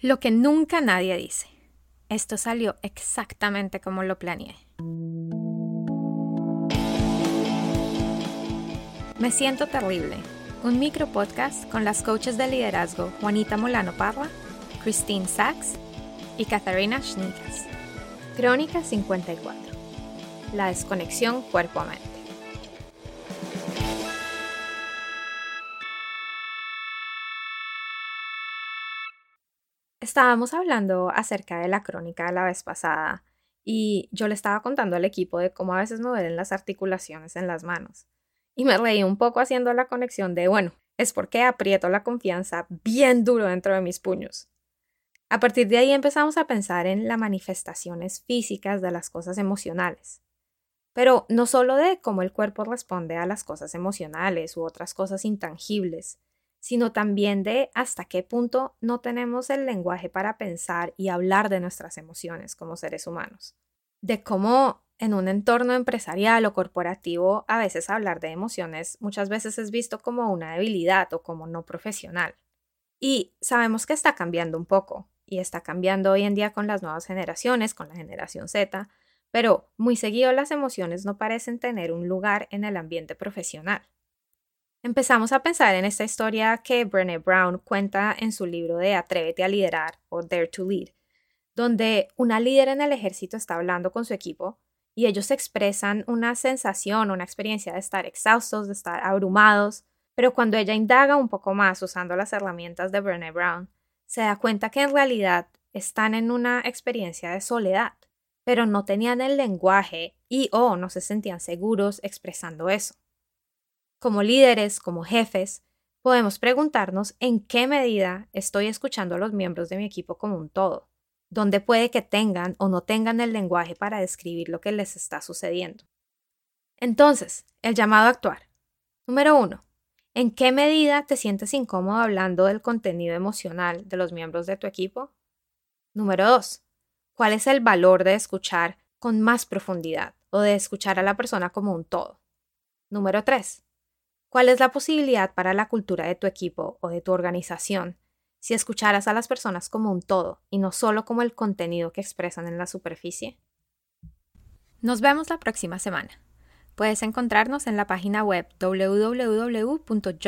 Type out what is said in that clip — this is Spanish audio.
Lo que nunca nadie dice. Esto salió exactamente como lo planeé. Me siento terrible. Un micro podcast con las coaches de liderazgo Juanita Molano Parra, Christine Sachs y Katharina Schnickes. Crónica 54. La desconexión cuerpo a mente. Estábamos hablando acerca de la crónica la vez pasada y yo le estaba contando al equipo de cómo a veces me duelen las articulaciones en las manos. Y me reí un poco haciendo la conexión de, bueno, es porque aprieto la confianza bien duro dentro de mis puños. A partir de ahí empezamos a pensar en las manifestaciones físicas de las cosas emocionales. Pero no solo de cómo el cuerpo responde a las cosas emocionales u otras cosas intangibles, sino también de hasta qué punto no tenemos el lenguaje para pensar y hablar de nuestras emociones como seres humanos. De cómo en un entorno empresarial o corporativo, a veces hablar de emociones muchas veces es visto como una debilidad o como no profesional. Y sabemos que está cambiando un poco, y está cambiando hoy en día con las nuevas generaciones, con la generación Z, pero muy seguido las emociones no parecen tener un lugar en el ambiente profesional. Empezamos a pensar en esta historia que Brené Brown cuenta en su libro de Atrévete a Liderar o Dare to Lead, donde una líder en el ejército está hablando con su equipo y ellos expresan una sensación, una experiencia de estar exhaustos, de estar abrumados, pero cuando ella indaga un poco más usando las herramientas de Brené Brown, se da cuenta que en realidad están en una experiencia de soledad, pero no tenían el lenguaje y no se sentían seguros expresando eso. Como líderes, como jefes, podemos preguntarnos en qué medida estoy escuchando a los miembros de mi equipo como un todo. Donde puede que tengan o no tengan el lenguaje para describir lo que les está sucediendo. Entonces, el llamado a actuar. Número 1. ¿En qué medida te sientes incómodo hablando del contenido emocional de los miembros de tu equipo? Número 2. ¿Cuál es el valor de escuchar con más profundidad o de escuchar a la persona como un todo? Número 3. ¿Cuál es la posibilidad para la cultura de tu equipo o de tu organización? Si escucharas a las personas como un todo y no solo como el contenido que expresan en la superficie. Nos vemos la próxima semana. Puedes encontrarnos en la página web www.jumpcoaching.co.